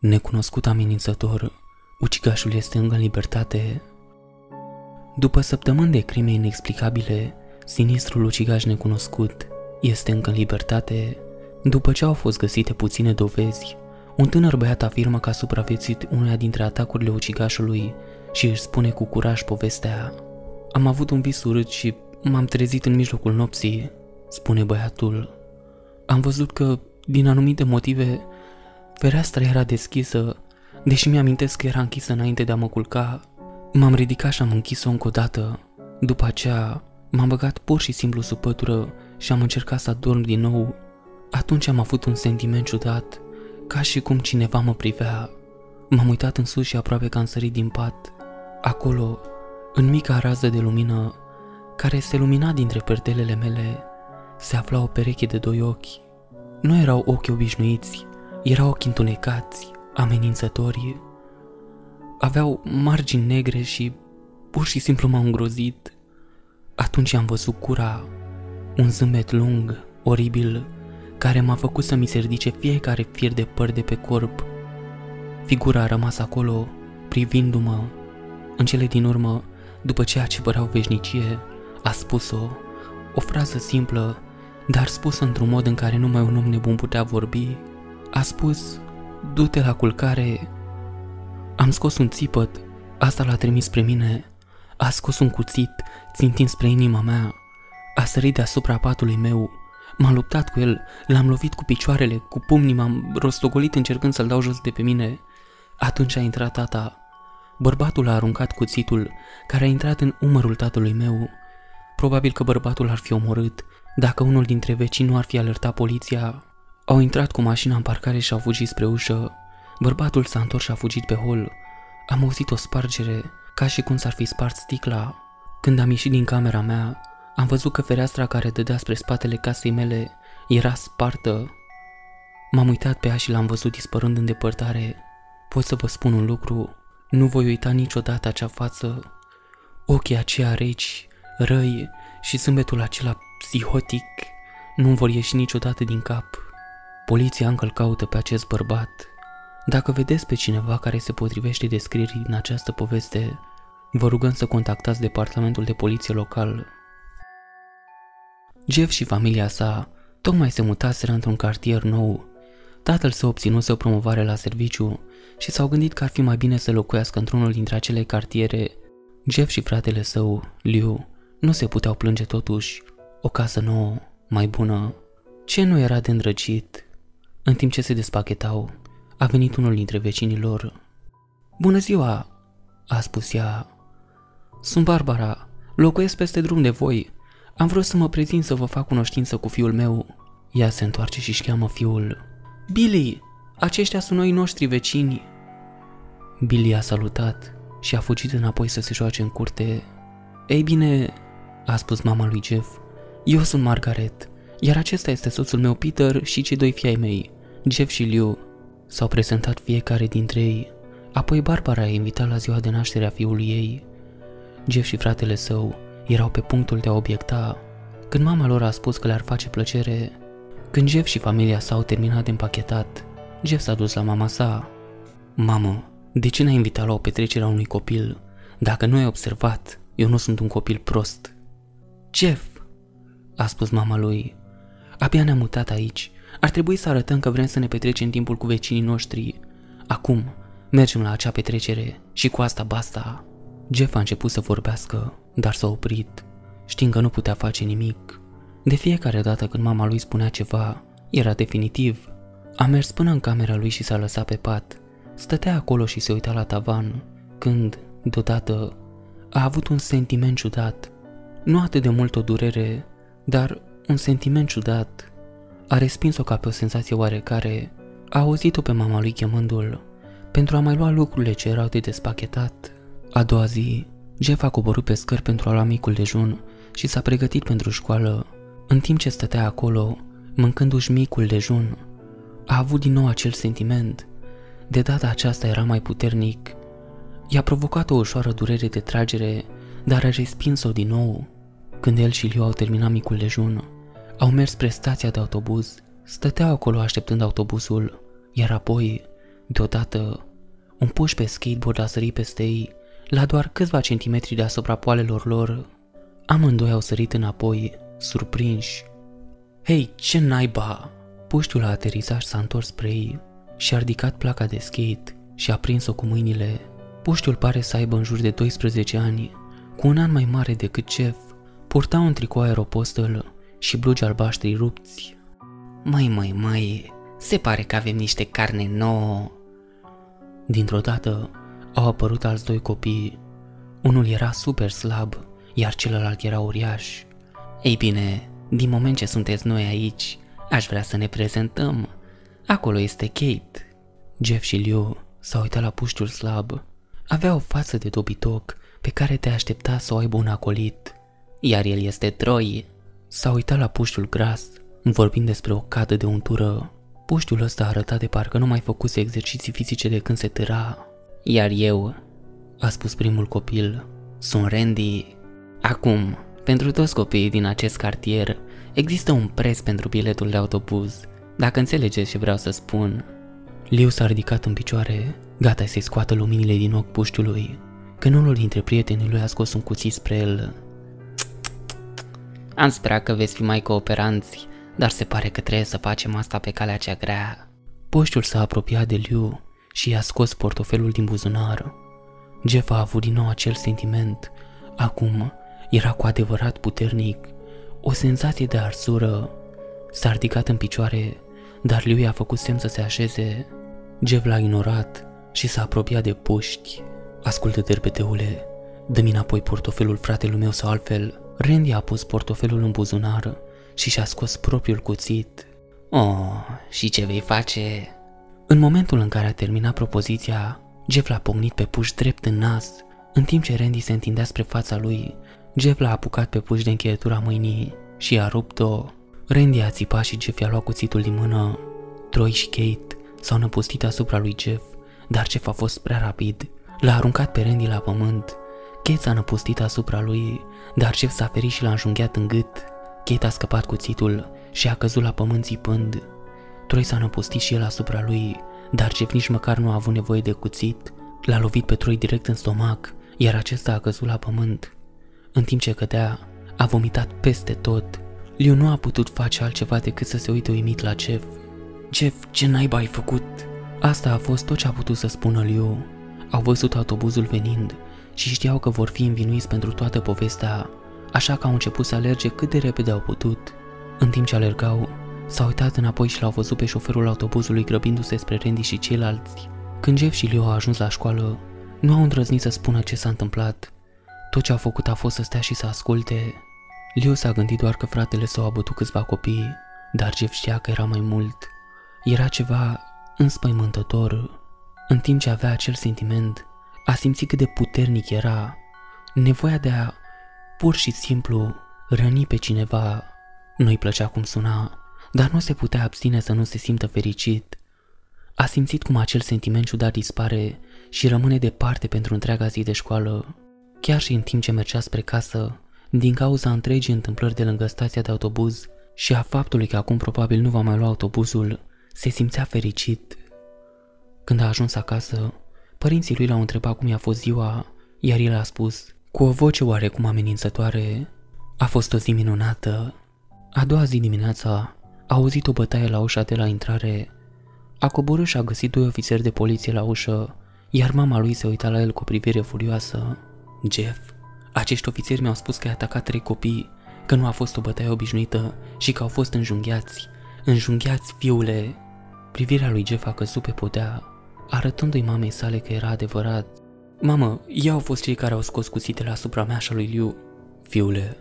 Necunoscut amenințător, ucigașul este încă în libertate. După săptămâni de crime inexplicabile, sinistrul ucigaș necunoscut este încă în libertate. După ce au fost găsite puține dovezi, un tânăr băiat afirmă că a supraviețuit unuia dintre atacurile ucigașului și își spune cu curaj povestea. Am avut un vis urât și m-am trezit în mijlocul nopții, spune băiatul. Am văzut că, din anumite motive, fereastra era deschisă, deși mi-amintesc că era închisă înainte de a mă culca. M-am ridicat și am închis-o încă o dată. După aceea, m-am băgat pur și simplu sub pătură și am încercat să adorm din nou. Atunci am avut un sentiment ciudat, ca și cum cineva mă privea. M-am uitat în sus și aproape că am sărit din pat. Acolo, în mica rază de lumină, care se lumina dintre perdelele mele, se afla o pereche de doi ochi. Nu erau ochi obișnuiți, erau ochi întunecați, amenințători. Aveau margini negre și pur și simplu m-au îngrozit. Atunci am văzut cura, un zâmbet lung, oribil, care m-a făcut să mi se ridice fiecare fir de păr de pe corp. Figura a rămas acolo, privindu-mă. În cele din urmă, după ceea ce părea o veșnicie, a spus-o, o frază simplă, dar spusă într-un mod în care numai un om nebun putea vorbi. A spus, du-te la culcare. Am scos un țipăt, asta l-a trimis spre mine. A scos un cuțit, țintind spre inima mea. A sărit deasupra patului meu. M-am luptat cu el, l-am lovit cu picioarele, cu pumnii, m-am rostogolit încercând să-l dau jos de pe mine. Atunci a intrat tata. Bărbatul a aruncat cuțitul, care a intrat în umărul tatălui meu. Probabil că bărbatul ar fi omorât, dacă unul dintre vecini nu ar fi alertat poliția. Au intrat cu mașina în parcare și au fugit spre ușă. Bărbatul s-a întors și a fugit pe hol. Am auzit o spargere, ca și cum s-ar fi spart sticla. Când am ieșit din camera mea, am văzut că fereastra care dădea spre spatele casei mele era spartă. M-am uitat pe ea și l-am văzut dispărând în depărtare. Pot să vă spun un lucru, nu voi uita niciodată acea față. Ochii aceia reci, răi și zâmbetul acela psihotic nu-mi vor ieși niciodată din cap. Poliția încă îl caută pe acest bărbat. Dacă vedeți pe cineva care se potrivește descrierii din această poveste, vă rugăm să contactați departamentul de poliție local. Jeff și familia sa tocmai se mutaseră într-un cartier nou. Tatăl său obținuse o promovare la serviciu și s-au gândit că ar fi mai bine să locuiască într-unul dintre acele cartiere. Jeff și fratele său, Liu, nu se puteau plânge totuși. O casă nouă, mai bună. Ce nu era de îndrăgit? În timp ce se despachetau, a venit unul dintre vecinii lor. Bună ziua, a spus ea. Sunt Barbara, locuiesc peste drum de voi. Am vrut să mă prezint să vă fac cunoștință cu fiul meu. Ea se întoarce și-și cheamă fiul. Billy, aceștia sunt noi noștri vecini. Billy a salutat și a fugit înapoi să se joace în curte. Ei bine, a spus mama lui Jeff, eu sunt Margaret, iar acesta este soțul meu Peter și cei doi fii ai mei, Jeff și Liu. S-au prezentat fiecare dintre ei, apoi Barbara a invitat la ziua de naștere a fiului ei. Jeff și fratele său erau pe punctul de a obiecta când mama lor a spus că le-ar face plăcere. Când Jeff și familia sa au terminat de împachetat, Jeff s-a dus la mama sa. Mamă, de ce ne-ai invitat la o petrecere a unui copil? Dacă nu ai observat, eu nu sunt un copil prost. Jeff, a spus mama lui, abia ne-am mutat aici. Ar trebui să arătăm că vrem să ne petrecem timpul cu vecinii noștri. Acum, mergem la acea petrecere și cu asta basta. Jeff a început să vorbească, dar s-a oprit, știind că nu putea face nimic. De fiecare dată când mama lui spunea ceva, era definitiv. A mers până în camera lui și s-a lăsat pe pat. Stătea acolo și se uita la tavan, când, deodată, a avut un sentiment ciudat. Nu atât de mult o durere, dar un sentiment ciudat. A respins-o ca pe o senzație oarecare, a auzit-o pe mama lui chemându-l, pentru a mai lua lucrurile ce erau de despachetat. A doua zi, Jeff a coborât pe scări pentru a lua micul dejun și s-a pregătit pentru școală. În timp ce stătea acolo, mâncându-și micul dejun, a avut din nou acel sentiment. De data aceasta era mai puternic. I-a provocat o ușoară durere de tragere, dar a respins-o din nou. Când el și Liu au terminat micul dejun, au mers spre stația de autobuz. Stăteau acolo așteptând autobuzul, iar apoi Deodată, un puș pe skateboard a sărit peste ei, la doar câțiva centimetri deasupra poalelor lor. Amândoi au sărit înapoi, surprinși. "Hei, ce naiba!" Puștiul a aterizat și s-a întors spre ei și a ridicat placa de skate și a prins-o cu mâinile. Puștiul pare să aibă în jur de 12 ani, cu un an mai mare decât Jeff, purta un tricou aeropostăl și blugi albaștri rupți. Mai, se pare că avem niște carne nouă." Dintr-o dată au apărut alți doi copii. Unul era super slab, iar celălalt era uriaș. "Ei bine, din moment ce sunteți noi aici, aș vrea să ne prezentăm. Acolo este Kate." Jeff și Liu s-au uitat la puștiul slab. Avea o față de dobitoc pe care te aștepta să o aibă un acolit. "Iar el este Troy." S-a uitat la puștiul gras, vorbind despre o cadă de untură. Puștiul ăsta arăta de parcă nu mai făcuse exerciții fizice de când se târa. "Iar eu," a spus primul copil, "sunt Randy." Acum, pentru toți copiii din acest cartier, există un preț pentru biletul de autobuz, dacă înțelegeți ce vreau să spun. Liu s-a ridicat în picioare, gata să-i scoată luminile din ochi puștiului, când unul dintre prietenii lui a scos un cuțit spre el. "Am sperat că veți fi mai cooperanți, dar se pare că trebuie să facem asta pe calea cea grea." Puștiul s-a apropiat de Liu și i-a scos portofelul din buzunar. Jeff a avut din nou acel sentiment. Acum era cu adevărat puternic, o senzație de arsură. S-a ridicat în picioare, dar Liu i-a făcut semn să se așeze. Jeff l-a ignorat și s-a apropiat de puști. "Ascultă, derbeteule, dă-mi înapoi portofelul fratelui meu sau altfel." Randy a pus portofelul în buzunar și și-a scos propriul cuțit. "Oh, și ce vei face?" În momentul în care a terminat propoziția, Jeff l-a pocnit pe puș drept în nas. În timp ce Randy se întindea spre fața lui, Jeff l-a apucat pe puș de încheietura mâinii și a rupt-o. Randy a țipat și Jeff i-a luat cuțitul din mână. Troy și Kate s-au năpustit asupra lui Jeff, dar Jeff a fost prea rapid. L-a aruncat pe Randy la pământ. Kate s-a năpustit asupra lui, dar Jeff s-a ferit și l-a înjunghiat în gât. Kate a scăpat cuțitul și a căzut la pământ țipând. Troy s-a năpustit și el asupra lui, dar Jeff nici măcar nu a avut nevoie de cuțit. L-a lovit pe Troy direct în stomac, iar acesta a căzut la pământ. În timp ce cădea, a vomitat peste tot. Liu nu a putut face altceva decât să se uite uimit la Jeff. "Jeff, ce naiba ai făcut?" Asta a fost tot ce a putut să spună Liu. Au văzut autobuzul venind și știau că vor fi învinuiți pentru toată povestea, așa că au început să alerge cât de repede au putut. În timp ce alergau, s-au uitat înapoi și l-au văzut pe șoferul autobuzului grăbindu-se spre Randy și ceilalți. Când Jeff și Liu au ajuns la școală, nu au îndrăznit să spună ce s-a întâmplat. Tot ce au făcut a fost să stea și să asculte. Liu s-a gândit doar că fratele său a bătut câțiva copii, dar Jeff știa că era mai mult. Era ceva înspăimântător. În timp ce avea acel sentiment, a simțit cât de puternic era. Nevoia de a pur și simplu răni pe cineva. Nu-i plăcea cum suna, dar nu se putea abține să nu se simtă fericit. A simțit cum acel sentiment ciudat dispare și rămâne departe pentru întreaga zi de școală. Chiar și în timp ce mergea spre casă, din cauza întregii întâmplări de lângă stația de autobuz și a faptului că acum probabil nu va mai lua autobuzul, se simțea fericit. Când a ajuns acasă, părinții lui l-au întrebat cum i-a fost ziua, iar el a spus, cu o voce oarecum amenințătoare, "A fost o zi minunată." A doua zi dimineața, a auzit o bătaie la ușa de la intrare. A coborât și a găsit doi ofițeri de poliție la ușă, iar mama lui se uita la el cu o privire furioasă. "Jeff, acești ofițeri mi-au spus că ai atacat trei copii, că nu a fost o bătaie obișnuită și că au fost înjunghiați. Înjunghiați, fiule!" Privirea lui Jeff a căzut pe podea, arătându-i mamei sale că era adevărat. "Mamă, ei au fost cei care au scos cuțitele asupra mea și a lui Liu." "Fiule,"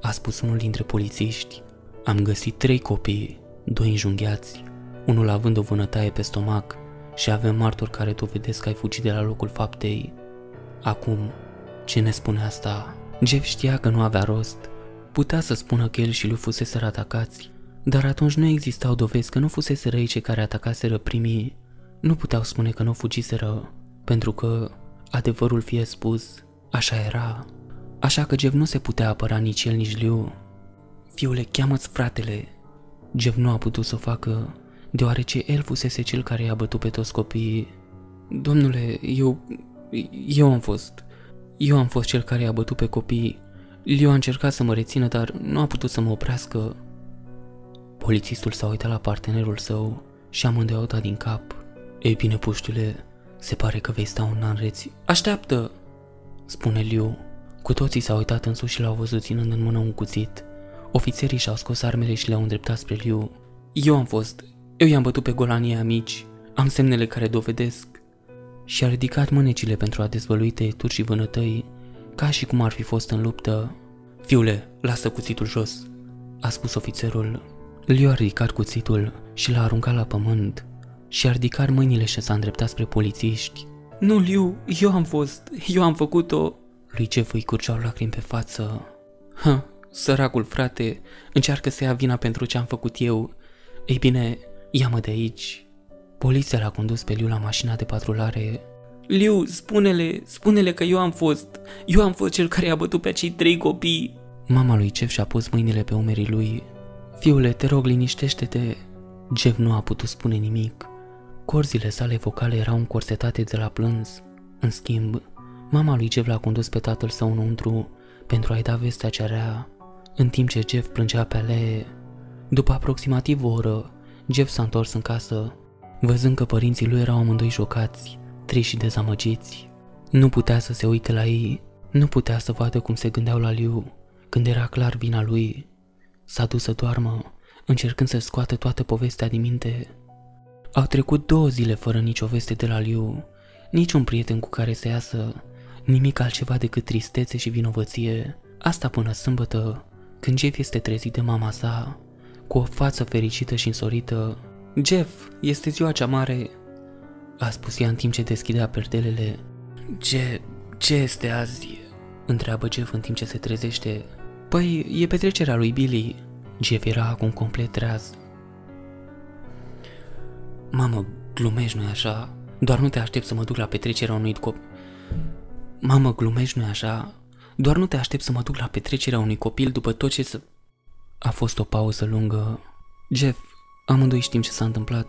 a spus unul dintre polițiști, "am găsit trei copii, doi înjunghiați, unul având o vânătaie pe stomac și avem martori care dovedesc că ai fugit de la locul faptei. Acum, ce ne spune asta?" Jeff știa că nu avea rost. Putea să spună că el și Liu fuseseră atacați, dar atunci nu existau dovezi că nu fuseseră ei cei care atacaseră primii. Nu puteau spune că nu fugiseră, pentru că, adevărul fie spus, așa era. Așa că Jeff nu se putea apăra nici el, nici Liu. "Fiule, cheamă-ți fratele." Jeff nu a putut să o facă, deoarece el fusese cel care i-a bătut pe toți copiii. Domnule, eu am fost cel care i-a bătut pe copiii. Liu a încercat să mă rețină, dar nu a putut să mă oprească. Polițistul s-a uitat la partenerul său și amândoi au dat din cap. Ei bine, puștule, se pare că vei sta un an reți. Așteaptă, spune Liu. Cu toții s-au uitat în sus și l-au văzut ținând în mână un cuțit. Ofițerii și-au scos armele și le-au îndreptat spre Liu. Eu i-am bătut pe golanii amici, am semnele care dovedesc. Și a ridicat mânecile pentru a dezvălui tăieturi și vânătăi, ca și cum ar fi fost în luptă. Fiule, lasă cuțitul jos, a spus ofițerul. Liu a ridicat cuțitul și l-a aruncat la pământ și a ridicat mâinile și s-a îndreptat spre polițiști. Nu, Liu, eu am făcut-o. Lui Jeff îi curgeau lacrimi pe față. Săracul frate, încearcă să ia vina pentru ce am făcut eu. Ei bine, ia-mă de aici. Poliția l-a condus pe Liu la mașina de patrulare. Liu, spune-le că eu am fost cel care i-a bătut pe acei 3 copii. Mama lui Jeff și-a pus mâinile pe umerii lui. Fiule, te rog, liniștește-te. Jeff nu a putut spune nimic. Corzile sale vocale erau încorsetate de la plâns. În schimb, mama lui Jeff l-a condus pe tatăl său înăuntru pentru a-i da vestea ce rea, în timp ce Jeff plângea pe alee. După aproximativ o oră, Jeff s-a întors în casă, văzând că părinții lui erau amândoi șocați, triști și dezamăgiți. Nu putea să se uite la ei, nu putea să vadă cum se gândeau la Liu, când era clar vina lui. S-a dus să doarmă, încercând să scoată toată povestea din minte. Au trecut 2 zile fără nicio veste de la Liu, niciun prieten cu care să iasă, nimic altceva decât tristețe și vinovăție. Asta până sâmbătă, când Jeff este trezit de mama sa, cu o față fericită și însorită. Jeff, este ziua cea mare, a spus ea în timp ce deschidea perdelele. Ce este azi? Întreabă Jeff în timp ce se trezește. Păi, e petrecerea lui Billy. Jeff era acum complet treaz. Mamă, glumești, nu-i așa? Doar nu te aștept să mă duc la petrecerea unui copil. Mamă, glumești, nu-i așa? Doar nu te aștept să mă duc la petrecerea unui copil după tot ce să... A fost o pauză lungă. Jeff, amândoi știm ce s-a întâmplat.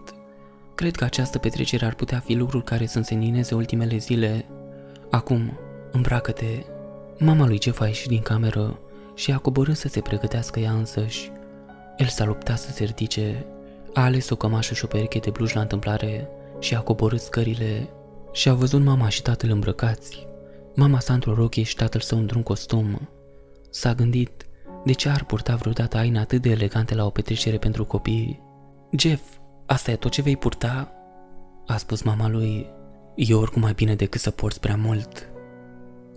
Cred că această petrecere ar putea fi lucrul care să însenineze ultimele zile. Acum, îmbracă-te. Mama lui Jeff a ieșit din cameră și a coborât să se pregătească ea însăși. El s-a luptat să se ridice, a ales o cămașă și o pereche de blugi la întâmplare și a coborât scările și a văzut mama și tatăl îmbrăcați. Mama sa într-o rochie și tatăl său într-un costum. S-a gândit, de ce ar purta vreodată haine atât de elegante la o petrecere pentru copii? Jeff, asta e tot ce vei purta? A spus mama lui. E oricum mai bine decât să porți prea mult,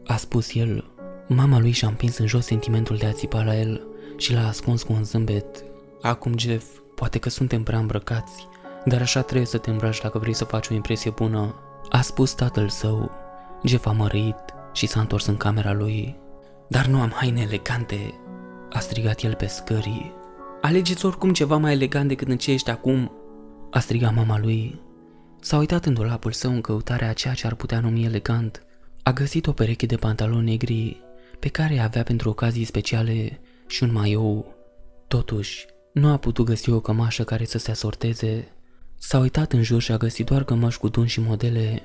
a spus el. Mama lui și-a împins în jos sentimentul de a țipa la el și l-a ascuns cu un zâmbet. Acum, Jeff, poate că suntem prea îmbrăcați, dar așa trebuie să te îmbraci dacă vrei să faci o impresie bună, a spus tatăl său. Jeff a mărâit și s-a întors în camera lui. Dar nu am haine elegante, a strigat el pe scări. Alegeți oricum ceva mai elegant decât în ce ești acum, a strigat mama lui. S-a uitat în dulapul său în căutarea a ceea ce ar putea numi elegant. A găsit o pereche de pantaloni negri pe care avea pentru ocazii speciale și un maiou. Totuși, nu a putut găsi o cămașă care să se asorteze. S-a uitat în jur și a găsit doar cămăși cu dungi și modele.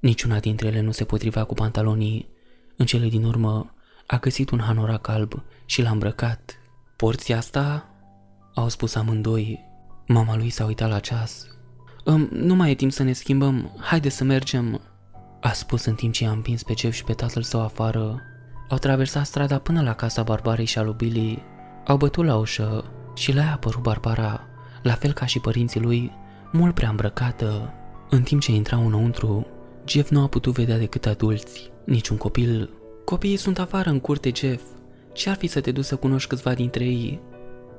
Niciuna dintre ele nu se potrivea cu pantalonii. În cele din urmă, a găsit un hanorac alb și l-a îmbrăcat. Porți asta? Au spus amândoi. Mama lui s-a uitat la ceas. Nu mai e timp să ne schimbăm, haide să mergem, a spus în timp ce i-a împins pe Jeff și pe tatăl său afară. Au traversat strada până la casa Barbarei și a lui Billy. Au bătut la ușă și la ea a apărut Barbara, la fel ca și părinții lui, mult prea îmbrăcată. În timp ce intrau înăuntru, Jeff nu a putut vedea decât adulți, niciun copil. Copiii sunt afară în curte, Jeff. Ce-ar fi să te duci să cunoști câțiva dintre ei?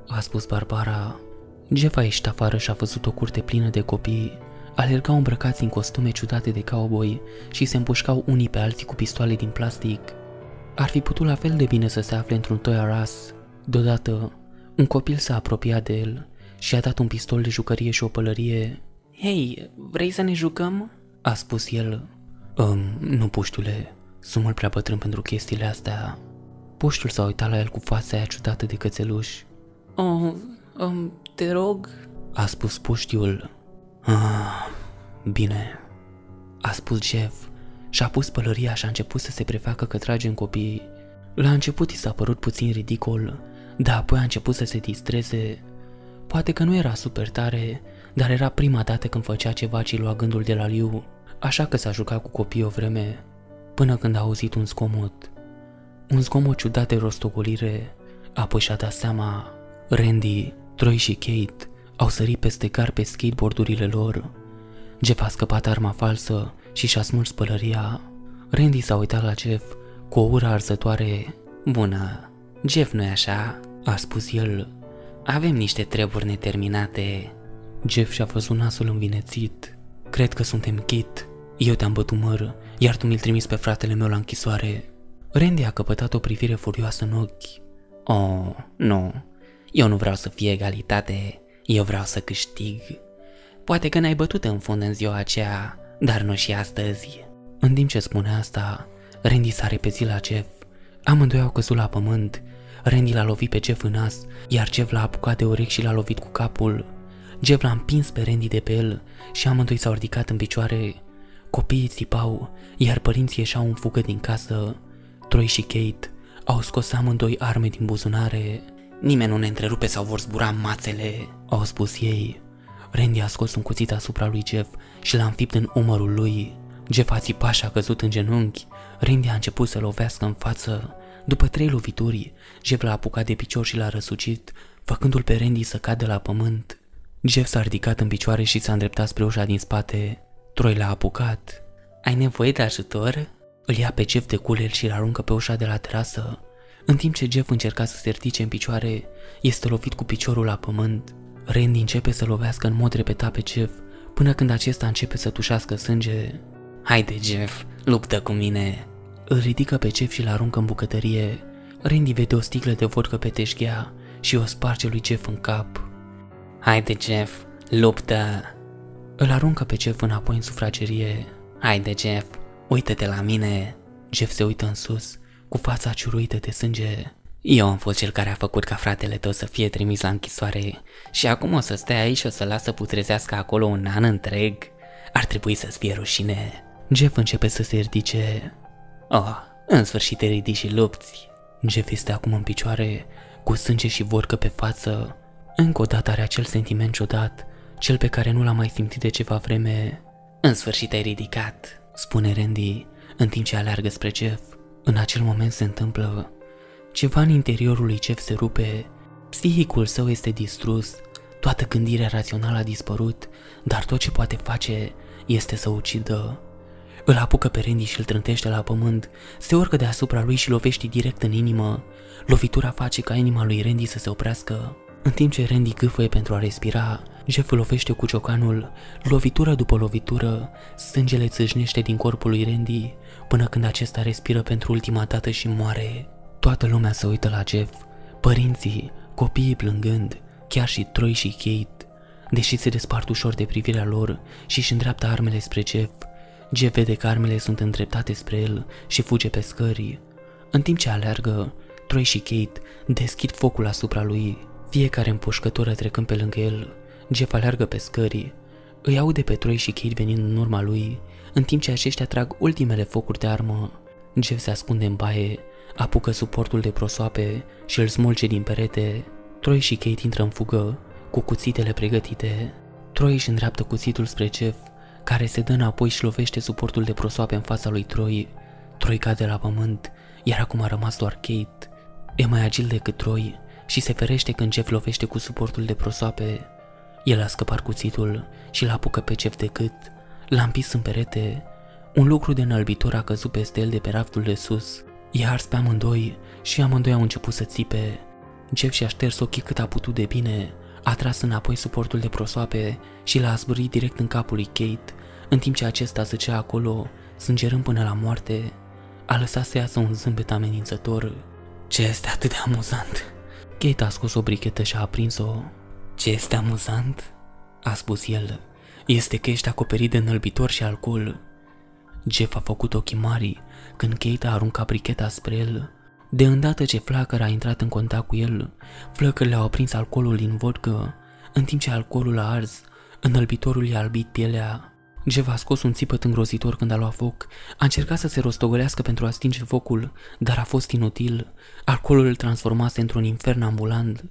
A spus Barbara. Jeff a ieșit afară și a văzut o curte plină de copii. Alergau îmbrăcați în costume ciudate de cowboy și se împușcau unii pe alții cu pistoale din plastic. Ar fi putut la fel de bine să se afle într-un Toys R Us. Deodată, un copil s-a apropiat de el și a dat un pistol de jucărie și o pălărie. Hei, vrei să ne jucăm? A spus el. Nu, puștule, sunt mult prea bătrân pentru chestiile astea. Puștul s-a uitat la el cu fața aia ciudată de cățeluș. Te rog, a spus puștiul. Ah, bine, a spus Jeff și-a pus pălăria și a început să se prefacă că trage în copii. La început i s-a părut puțin ridicol, dar apoi a început să se distreze. Poate că nu era super tare, dar era prima dată când făcea ceva ce-i lua gândul de la Liu, așa că s-a jucat cu copiii o vreme, până când a auzit un zgomot. Un zgomot ciudat de rostogolire, apoi și-a dat seama. Randy, Troy și Kate au sărit peste gard pe skateboardurile lor. Jeff a scăpat arma falsă și și-a smuls pălăria. Randy s-a uitat la Jeff cu o ură arzătoare. Bună, Jeff, nu-i așa?" a spus el. Avem niște treburi neterminate." Jeff și-a văzut nasul învinețit. Cred că suntem chit. Eu te-am bătut măr, iar tu mi-l trimis pe fratele meu la închisoare." Randy a căpătat o privire furioasă în ochi. Oh, nu. Eu nu vreau să fie egalitate. Eu vreau să câștig. Poate că ne-ai bătut în fund în ziua aceea, dar nu și astăzi." În timp ce spunea asta, Randy s-a repezit la Jeff. Amândoi au căzut la pământ. Randy l-a lovit pe Jeff în nas, iar Jeff l-a apucat de urechi și l-a lovit cu capul. Jeff l-a împins pe Randy de pe el și amândoi s-au ridicat în picioare. Copiii țipau, iar părinții ieșeau în fugă din casă. Troy și Kate au scos amândoi arme din buzunare. Nimeni nu ne întrerupe sau vor zbura mațele, au spus ei. Randy a scos un cuțit asupra lui Jeff și l-a înfipt în umărul lui. Jeff a țipat și a căzut în genunchi. Randy a început să lovească în față. După 3 lovituri, Jeff l-a apucat de picior și l-a răsucit, făcându-l pe Randy să cadă la pământ. Jeff s-a ridicat în picioare și s-a îndreptat spre ușa din spate. Troy l-a apucat. Ai nevoie de ajutor? Îl ia pe Jeff de culer și îl aruncă pe ușa de la terasă. În timp ce Jeff încerca să se ridice în picioare, este lovit cu piciorul la pământ. Randy începe să lovească în mod repetat pe Jeff, până când acesta începe să tușească sânge. Haide, Jeff, luptă cu mine! Îl ridică pe Jeff și îl aruncă în bucătărie. Randy vede o sticlă de vodcă pe teșghea și o sparge lui Jeff în cap. Haide, Jeff, luptă! Îl aruncă pe Jeff înapoi în sufragerie. Haide, Jeff, uită-te la mine! Jeff se uită în sus, cu fața ciuruită de sânge. Eu am fost cel care a făcut ca fratele tău să fie trimis la închisoare și acum o să stai aici și o să las să putrezească acolo un an întreg. Ar trebui să-ți fie rușine. Jeff începe să se ridice. Oh, în sfârșit te ridici și lupți. Jeff este acum în picioare, cu sânge și vorcă pe față. Încă o dată are acel sentiment ciudat, cel pe care nu l-a mai simțit de ceva vreme. În sfârșit te-ai ridicat, spune Randy, în timp ce aleargă spre Jeff. În acel moment se întâmplă. Ceva în interiorul lui Jeff se rupe. Psihicul său este distrus, toată gândirea rațională a dispărut, dar tot ce poate face este să ucidă. Îl apucă pe Randy și îl trântește la pământ, se urcă deasupra lui și lovește direct în inimă. Lovitura face ca inima lui Randy să se oprească. În timp ce Randy gâfâie pentru a respira, Jeff îl lovește cu ciocanul, lovitură după lovitură, sângele țâșnește din corpul lui Randy, până când acesta respiră pentru ultima dată și moare. Toată lumea se uită la Jeff, părinții, copiii plângând, chiar și Troy și Kate. Deși se despart ușor de privirea lor și își îndreaptă armele spre Jeff, Jeff vede că armele sunt îndreptate spre el și fuge pe scări. În timp ce aleargă, Troy și Kate deschid focul asupra lui, fiecare împușcătură trecând pe lângă el. Jeff aleargă pe scări, îi aude pe Troy și Kate venind în urma lui, în timp ce aceștia trag ultimele focuri de armă. Jeff se ascunde în baie, apucă suportul de prosoape și îl smulge din perete. Troy și Kate intră în fugă, cu cuțitele pregătite. Troy își îndreaptă cuțitul spre Jeff, care se dă înapoi și lovește suportul de prosoape în fața lui Troy. Troy cade la pământ, iar acum a rămas doar Kate. E mai agil decât Troy și se ferește când Jeff lovește cu suportul de prosoape. El a scăpat cuțitul și l-a apucă pe Jeff de gât. L-a împins în perete. Un lucru de înălbitor a căzut peste el de pe raftul de sus. I-a ars pe amândoi și amândoi au început să țipe. Jeff și-a șters ochii cât a putut de bine, a tras înapoi suportul de prosoape și l-a zburit direct în capul lui Kate, în timp ce acesta zăcea acolo, sângerând până la moarte. A lăsat să iasă un zâmbet amenințător. Ce este atât de amuzant? Kate a scos o brichetă și a aprins-o. Ce este amuzant? A spus el. Este că ești acoperit de înălbitor și alcool. Jeff a făcut ochii mari când Kate a aruncat bricheta spre el. De îndată ce flacăra a intrat în contact cu el, flăcările au aprins alcoolul din vodcă, În timp ce alcoolul a ars, înălbitorul i-a albit pielea. Jeff a scos un țipăt îngrozitor când a luat foc. A încercat să se rostogolească pentru a stinge focul, dar a fost inutil. Alcoolul îl transformase într-un infern ambulant.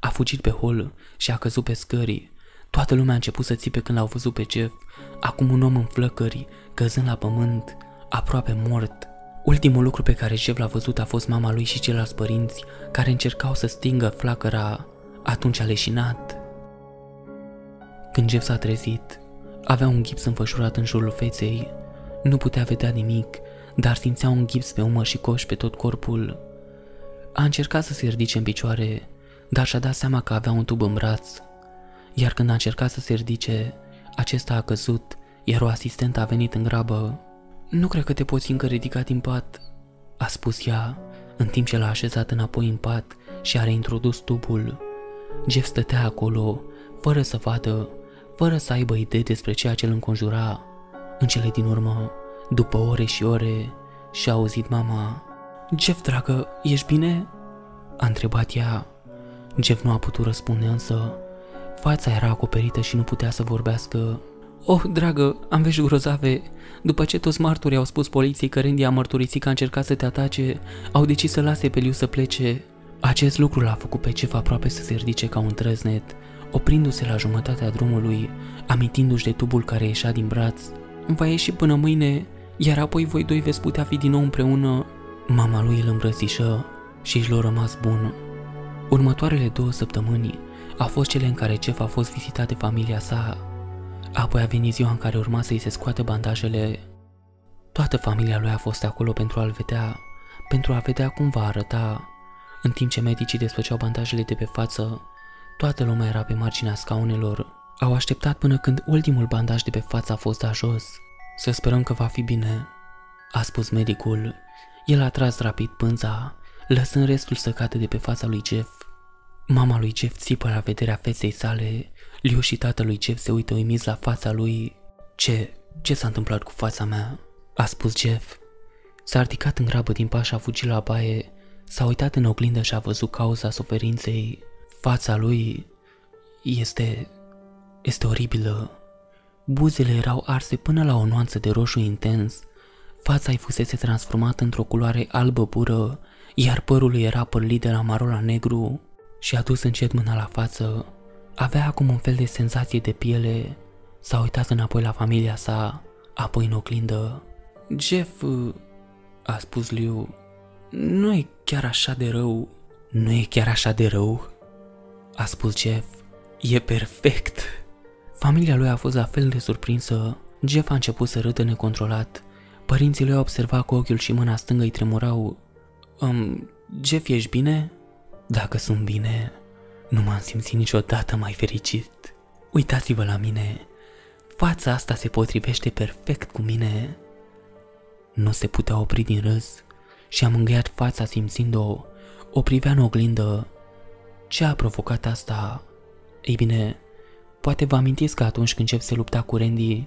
A fugit pe hol și a căzut pe scări. Toată lumea a început să țipe când l-au văzut pe Jeff, acum un om în flăcări, căzând la pământ, aproape mort. Ultimul lucru pe care Jeff l-a văzut a fost mama lui și ceilalți părinți, care încercau să stingă flacăra. Atunci a leșinat. Când Jeff s-a trezit, avea un gips înfășurat în jurul feței. Nu putea vedea nimic, dar simțea un gips pe umăr și coș pe tot corpul. A încercat să se ridice în picioare, dar și-a dat seama că avea un tub în braț. Iar când a încercat să se ridice, acesta a căzut, iar o asistentă a venit în grabă. "Nu cred că te poți încă ridica din pat," a spus ea, în timp ce l-a așezat înapoi în pat și a reintrodus tubul. Jeff stătea acolo, fără să vadă, fără să aibă idei despre ceea ce îl înconjura. În cele din urmă, după ore și ore, și-a auzit mama. "Jeff, dragă, ești bine?" a întrebat ea. Jeff nu a putut răspunde însă. Fața era acoperită și nu putea să vorbească. "Oh, dragă, am vești grozave. După ce toți martorii au spus poliției că Randy a mărturisit că a încercat să te atace, au decis să lase pe Liu să plece." Acest lucru l-a făcut pe Jeff aproape să se ridice ca un trăznet, oprindu-se la jumătatea drumului, amintindu-și de tubul care ieșea din braț. "Va ieși până mâine, iar apoi voi doi veți putea fi din nou împreună." Mama lui îl îmbrățișă și își l-a rămas bun. Următoarele 2 săptămâni au fost cele în care Jeff a fost vizitat de familia sa. Apoi a venit ziua în care urma să-i se scoată bandajele. Toată familia lui a fost acolo pentru a-l vedea, pentru a vedea cum va arăta. În timp ce medicii desfăceau bandajele de pe față, toată lumea era pe marginea scaunelor. Au așteptat până când ultimul bandaj de pe față a fost dat jos. "Să sperăm că va fi bine," a spus medicul. El a tras rapid pânza, lăsând restul să cadă de pe fața lui Jeff. Mama lui Jeff țipă la vederea feței sale. Liu și tatălui Jeff se uită uimiți la fața lui. Ce s-a întâmplat cu fața mea?" a spus Jeff. S-a ridicat în grabă din pat și a fugit la baie. S-a uitat în oglindă și a văzut cauza suferinței. Fața lui este oribilă. Buzele erau arse până la o nuanță de roșu intens. Fața-i fusese transformată într-o culoare albă bură, iar părul lui era pârlit de la maro la negru. Și-a dus încet mâna la față. Avea acum un fel de senzație de piele. S-a uitat înapoi la familia sa, apoi în oglindă. "Jeff," a spus Liu, "nu e chiar așa de rău." "Nu e chiar așa de rău?" a spus Jeff. "E perfect." Familia lui a fost la fel de surprinsă. Jeff a început să râdă necontrolat. Părinții lui au observat că ochiul și mâna stângă îi tremurau. Jeff, ești bine?" "Dacă sunt bine, nu m-am simțit niciodată mai fericit. Uitați-vă la mine. Fața asta se potrivește perfect cu mine." Nu se putea opri din râs și a mângâiat fața simțind-o. O privea în oglindă. Ce a provocat asta? Ei bine, poate vă amintiți că atunci când Jeff se lupta cu Randy,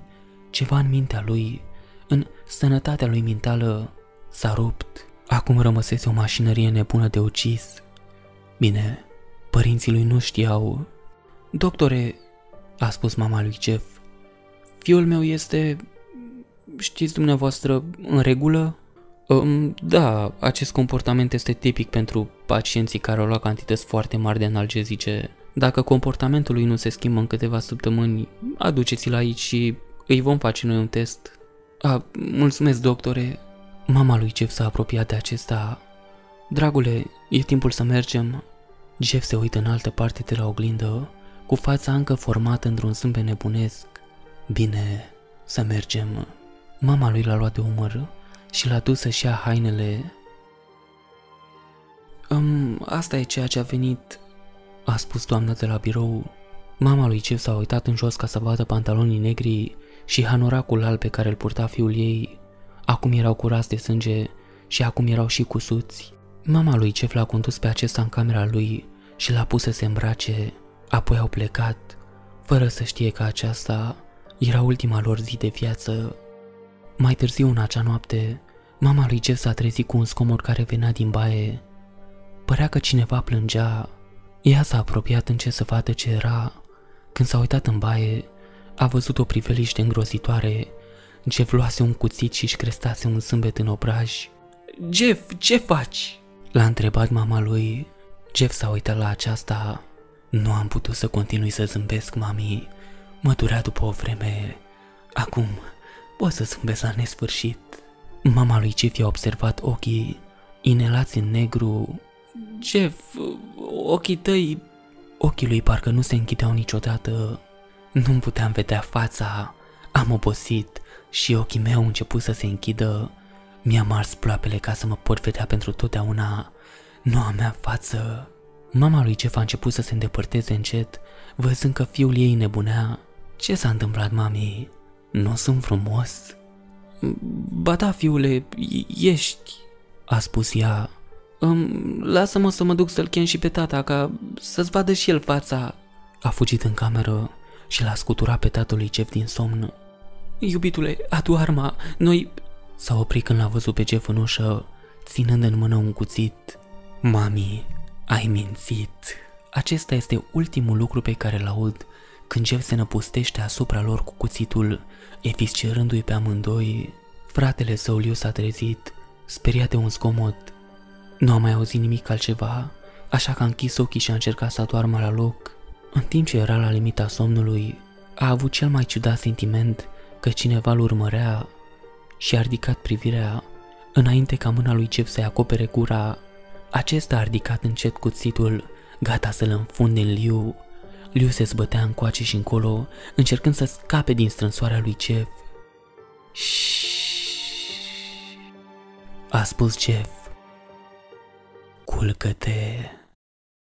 ceva în mintea lui, în sănătatea lui mentală, s-a rupt. Acum rămăsese o mașinărie nebună de ucis. Bine, părinții lui nu știau. "Doctore," a spus mama lui Jeff, "fiul meu este, știți dumneavoastră, în regulă?" Da, acest comportament este tipic pentru pacienții care au luat cantități foarte mari de analgezice. Dacă comportamentul lui nu se schimbă în câteva săptămâni, aduceți-l aici și îi vom face noi un test." Mulțumesc, doctore." Mama lui Jeff s-a apropiat de acesta. "Dragule, e timpul să mergem." Jeff se uită în altă parte de la oglindă, cu fața încă formată într-un zâmbet nebunesc. "Bine, să mergem." Mama lui l-a luat de umăr și l-a dus să-și ia hainele. Asta e ceea ce a venit," a spus doamna de la birou. Mama lui Jeff s-a uitat în jos ca să vadă pantalonii negri și hanoracul alb pe care îl purta fiul ei. Acum erau curați de sânge și acum erau și cusuți. Mama lui Jeff l-a condus pe acesta în camera lui și l-a pus să se îmbrace, apoi au plecat, fără să știe că aceasta era ultima lor zi de viață. Mai târziu în acea noapte, mama lui Jeff s-a trezit cu un zgomot care venea din baie. Părea că cineva plângea, Ea s-a apropiat încet să vadă ce era. Când s-a uitat în baie, a văzut o priveliște îngrozitoare. Jeff luase un cuțit și își crestase un zâmbet în obraj. Jeff, ce faci?" l-a întrebat mama lui. Jeff s-a uitat la aceasta. Nu am putut să continui să zâmbesc, mami. Mă durea după o vreme. Acum pot să zâmbesc la nesfârșit." Mama lui Jeff i-a observat ochii, inelați în negru. Jeff, ochii tăi... Ochii lui parcă nu se închideau niciodată. Nu-mi puteam vedea fața. Am obosit și ochii mei au început să se închidă. Mi-am ars ploapele ca să mă pot vedea pentru totdeauna noua mea față. Mama lui Jeff a început să se îndepărteze încet, văzând că fiul ei nebunea. Ce s-a întâmplat, mami? Nu sunt frumos?" Ba da, fiule, ești," a spus ea. Lasă-mă să mă duc să-l chem și pe tata, ca să-ți vadă și el fața." A fugit în cameră și l-a scuturat pe tatălui Jeff din somn. Iubitule, adu arma, noi..." S-a oprit când l-a văzut pe Jeff în ușă, ținând în mână un cuțit. Mami, ai mințit." Acesta este ultimul lucru pe care l-aud când Jeff se năpustește asupra lor cu cuțitul, eviscerându-i pe amândoi. Fratele său, Liu, s-a trezit, speriat de un zgomot. Nu a mai auzit nimic altceva, așa că a închis ochii și a încercat să doarmă la loc. În timp ce era la limita somnului, a avut cel mai ciudat sentiment că cineva îl urmărea și a ridicat privirea înainte ca mâna lui Jeff să-i acopere gura. Acesta a ridicat încet cuțitul, gata să-l înfunde în Liu. Liu se zbătea încoace și încolo, încercând să scape din strânsoarea lui Jeff. A spus Jeff. Culcă-te.